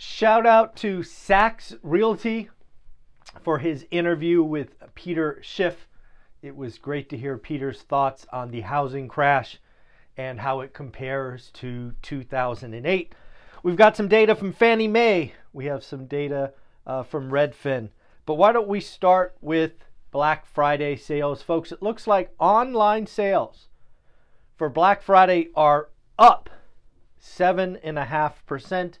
Shout out to Sachs Realty for his interview with Peter Schiff. It was great to hear Peter's thoughts on the housing crash and how it compares to 2008. We've got some data from Fannie Mae. We have some data from Redfin. But why don't we start with Black Friday sales? Folks, it looks like online sales for Black Friday are up 7.5%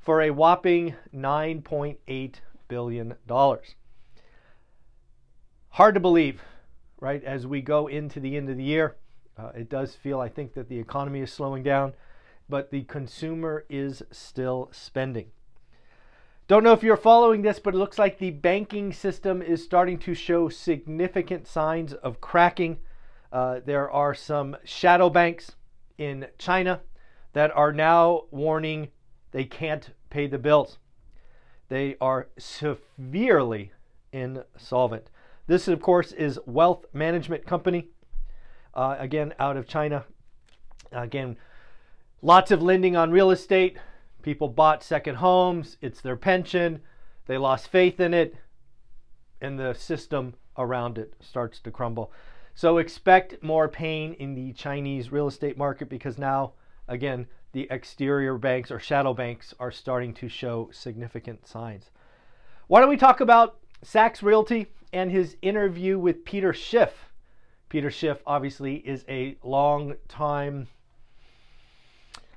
for a whopping $9.8 billion. Hard to believe, right? As we go into the end of the year, it does feel, I think, that the economy is slowing down, but the consumer is still spending. Don't know if you're following this, but it looks like the banking system is starting to show significant signs of cracking. There are some shadow banks in China that are now warning they can't pay the bills. They are severely insolvent. This, of course, is wealth management company, again, out of China. Again, lots of lending on real estate. People bought second homes. It's their pension. They lost faith in it, and the system around it starts to crumble. So expect more pain in the Chinese real estate market, because now, again, the exterior banks or shadow banks are starting to show significant signs. Why don't we talk about Sachs Realty and his interview with Peter Schiff? Peter Schiff obviously is a long time,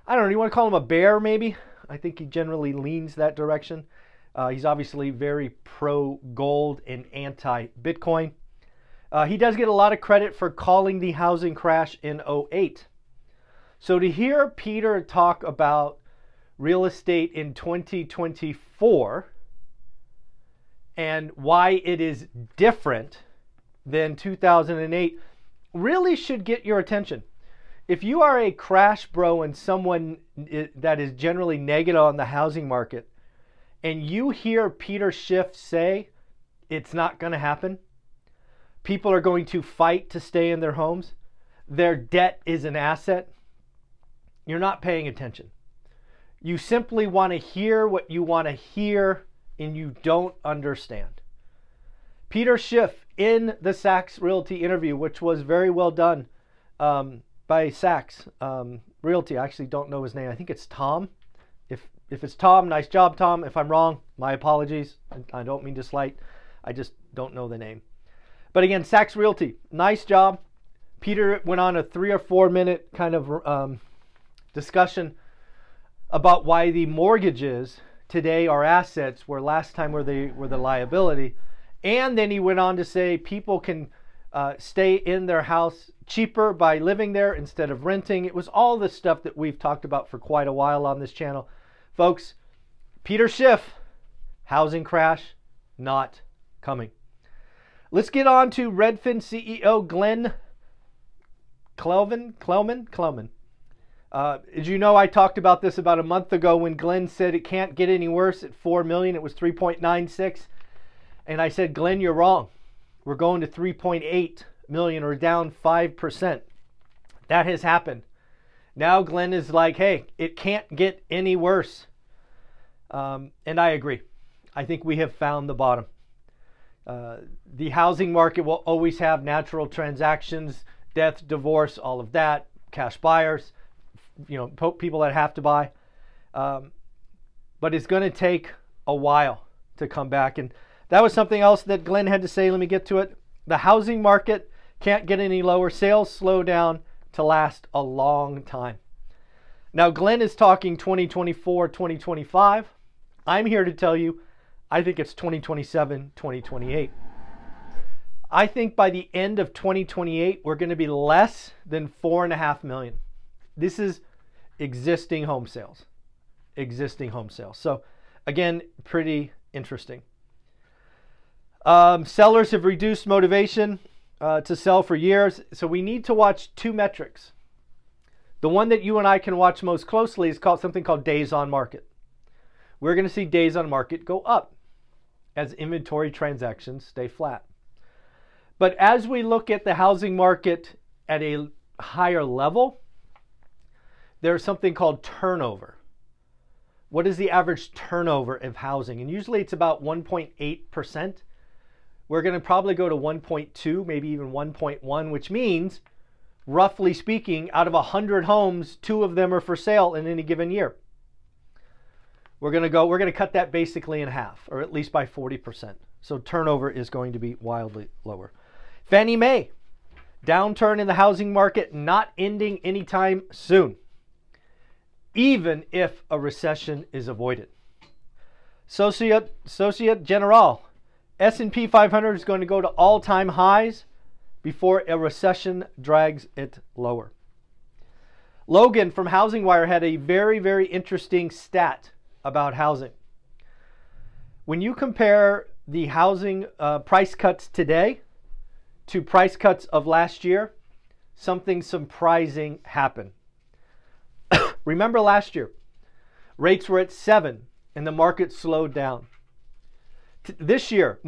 I don't know, you want to call him a bear maybe? I think he generally leans that direction. He's obviously very pro-gold and anti-Bitcoin. He does get a lot of credit for calling the housing crash in 2008. So to hear Peter talk about real estate in 2024 and why it is different than 2008 really should get your attention. If you are a crash bro and someone that is generally negative on the housing market, and you hear Peter Schiff say it's not going to happen, people are going to fight to stay in their homes, their debt is an asset, you're not paying attention. You simply want to hear what you want to hear, and you don't understand. Peter Schiff, in the Sachs Realty interview, which was very well done by Sachs Realty. I actually don't know his name. I think it's Tom. If it's Tom, nice job, Tom. If I'm wrong, my apologies. I don't mean to slight. I just don't know the name. But again, Sachs Realty, nice job. Peter went on a 3 or 4 minute kind of discussion about why the mortgages today are assets where last time were the liability. And then he went on to say people can stay in their house cheaper by living there instead of renting. It was all the stuff that we've talked about for quite a while on this channel. Folks, Peter Schiff, housing crash not coming. Let's get on to Redfin CEO Glenn Kelman. As you know, I talked about this about a month ago when Glenn said it can't get any worse at 4 million. It was 3.96. And I said, Glenn, you're wrong. We're going to 3.8 million or down 5%. That has happened. Now Glenn is like, hey, it can't get any worse. And I agree. I think we have found the bottom. The housing market will always have natural transactions, death, divorce, all of that, cash buyers, you know, people that have to buy, but it's going to take a while to come back. And that was something else that Glenn had to say. Let me get to it. The housing market can't get any lower. Sales slow down to last a long time. Now Glenn is talking 2024, 2025. I'm here to tell you, I think it's 2027, 2028. I think by the end of 2028, we're going to be less than 4.5 million. This is existing home sales, So again, pretty interesting. Sellers have reduced motivation to sell for years. So we need to watch two metrics. The one that you and I can watch most closely is called something called days on market. We're going to see days on market go up as inventory transactions stay flat. But as we look at the housing market at a higher level, there's something called turnover. What is the average turnover of housing? And usually it's about 1.8%. We're going to probably go to 1.2, maybe even 1.1, which means, roughly speaking, out of 100 homes, 2 of them are for sale in any given year. We're going to cut that basically in half, or at least by 40%. So turnover is going to be wildly lower. Fannie Mae, downturn in the housing market, not ending anytime soon, even if a recession is avoided. Societe Generale, S&P 500 is going to go to all-time highs before a recession drags it lower. Logan from HousingWire had a very, very interesting stat about housing. When you compare the housing price cuts today to price cuts of last year, something surprising happened. Remember last year, rates were at 7 and the market slowed down. This year,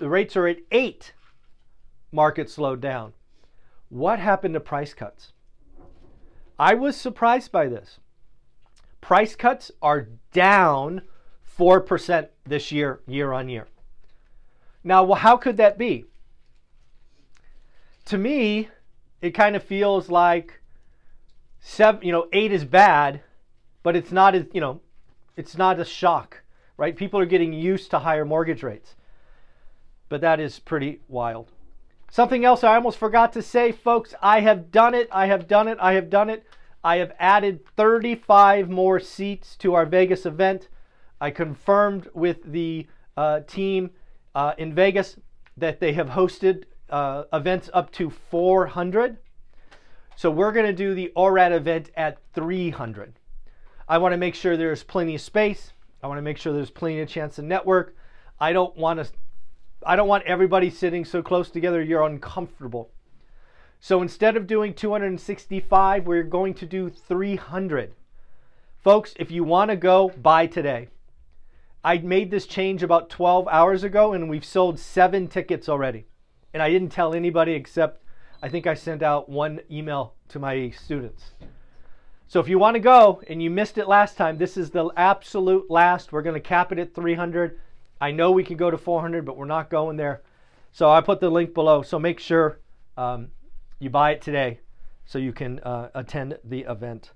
rates are at 8, market slowed down. What happened to price cuts? I was surprised by this. Price cuts are down 4% this year, year on year. Now, well, how could that be? To me, it kind of feels like 7, 8 is bad, but it's not as, it's not a shock, right? People are getting used to higher mortgage rates. But that is pretty wild. Something else I almost forgot to say, folks, I have done it. I have added 35 more seats to our Vegas event. I confirmed with the team in Vegas that they have hosted events up to 400. So we're going to do the ORAT event at 300. I want to make sure there's plenty of space. I want to make sure there's plenty of chance to network. I don't want everybody sitting so close together you're uncomfortable. So instead of doing 265, we're going to do 300. Folks, if you want to go, buy today. I made this change about 12 hours ago, and we've sold 7 tickets already. And I didn't tell anybody except I think I sent out 1 email to my students. So if you want to go and you missed it last time, this is the absolute last. We're going to cap it at 300. I know we can go to 400, but we're not going there. So I put the link below. So make sure you buy it today so you can attend the event.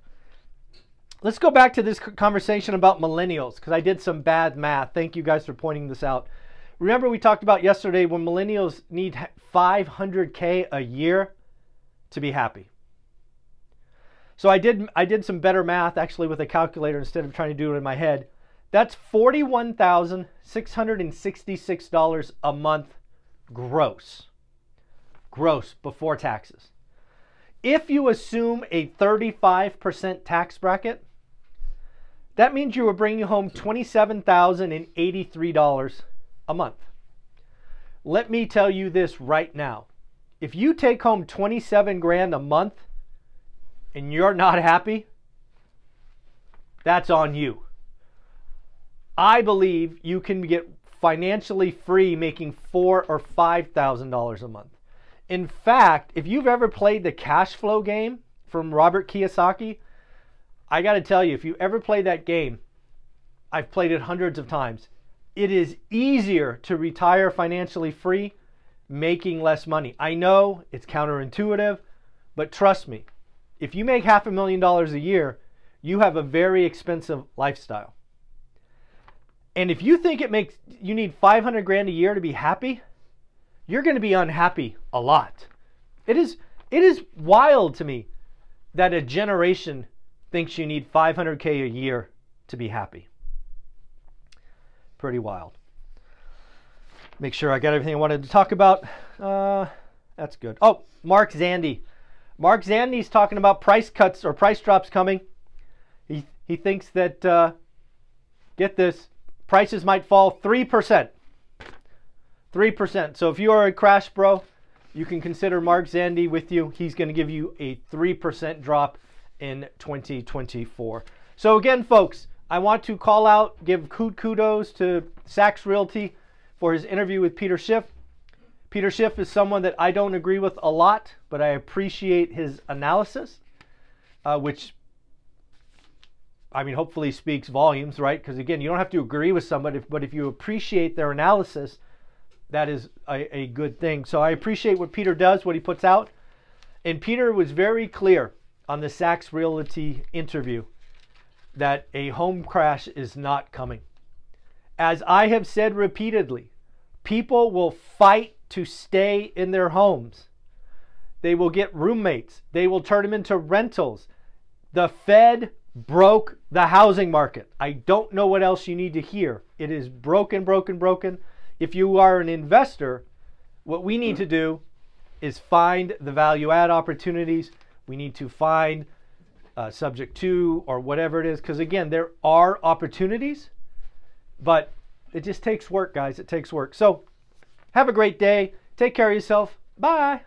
Let's go back to this conversation about millennials, because I did some bad math. Thank you guys for pointing this out. Remember we talked about yesterday when millennials need $500K a year to be happy. So I did some better math actually with a calculator instead of trying to do it in my head. That's $41,666 a month gross. Gross before taxes. If you assume a 35% tax bracket, that means you are bringing home $27,083 a month. Let me tell you this right now. If you take home 27 grand a month and you're not happy, that's on you. I believe you can get financially free making $4,000 or $5,000 a month. In fact, if you've ever played the cash flow game from Robert Kiyosaki, I got to tell you, if you ever play that game, I've played it hundreds of times. It is easier to retire financially free making less money. I know it's counterintuitive, but trust me, if you make $500,000 a year, you have a very expensive lifestyle. And if you think you need 500 grand a year to be happy, you're going to be unhappy a lot. It is wild to me that a generation thinks you need 500K a year to be happy. Pretty wild. Make sure I got everything I wanted to talk about. That's good. Oh, Mark Zandi. Mark Zandi's talking about price cuts or price drops coming. He thinks that, get this, prices might fall 3%. 3%. So if you are a crash bro, you can consider Mark Zandi with you. He's going to give you a 3% drop in 2024. So again, folks, I want to call out, give kudos to Sachs Realty for his interview with Peter Schiff. Peter Schiff is someone that I don't agree with a lot, but I appreciate his analysis, which I mean, hopefully speaks volumes, right? Because again, you don't have to agree with somebody, but if you appreciate their analysis, that is a good thing. So I appreciate what Peter does, what he puts out. And Peter was very clear on the Sachs Realty interview that a home crash is not coming. As I have said repeatedly, people will fight to stay in their homes. They will get roommates. They will turn them into rentals. The Fed broke the housing market. I don't know what else you need to hear. It is broken, broken, broken. If you are an investor, what we need to do is find the value add opportunities. We need to find subject to or whatever it is. Because again, there are opportunities, but it just takes work, guys. It takes work. So have a great day. Take care of yourself. Bye.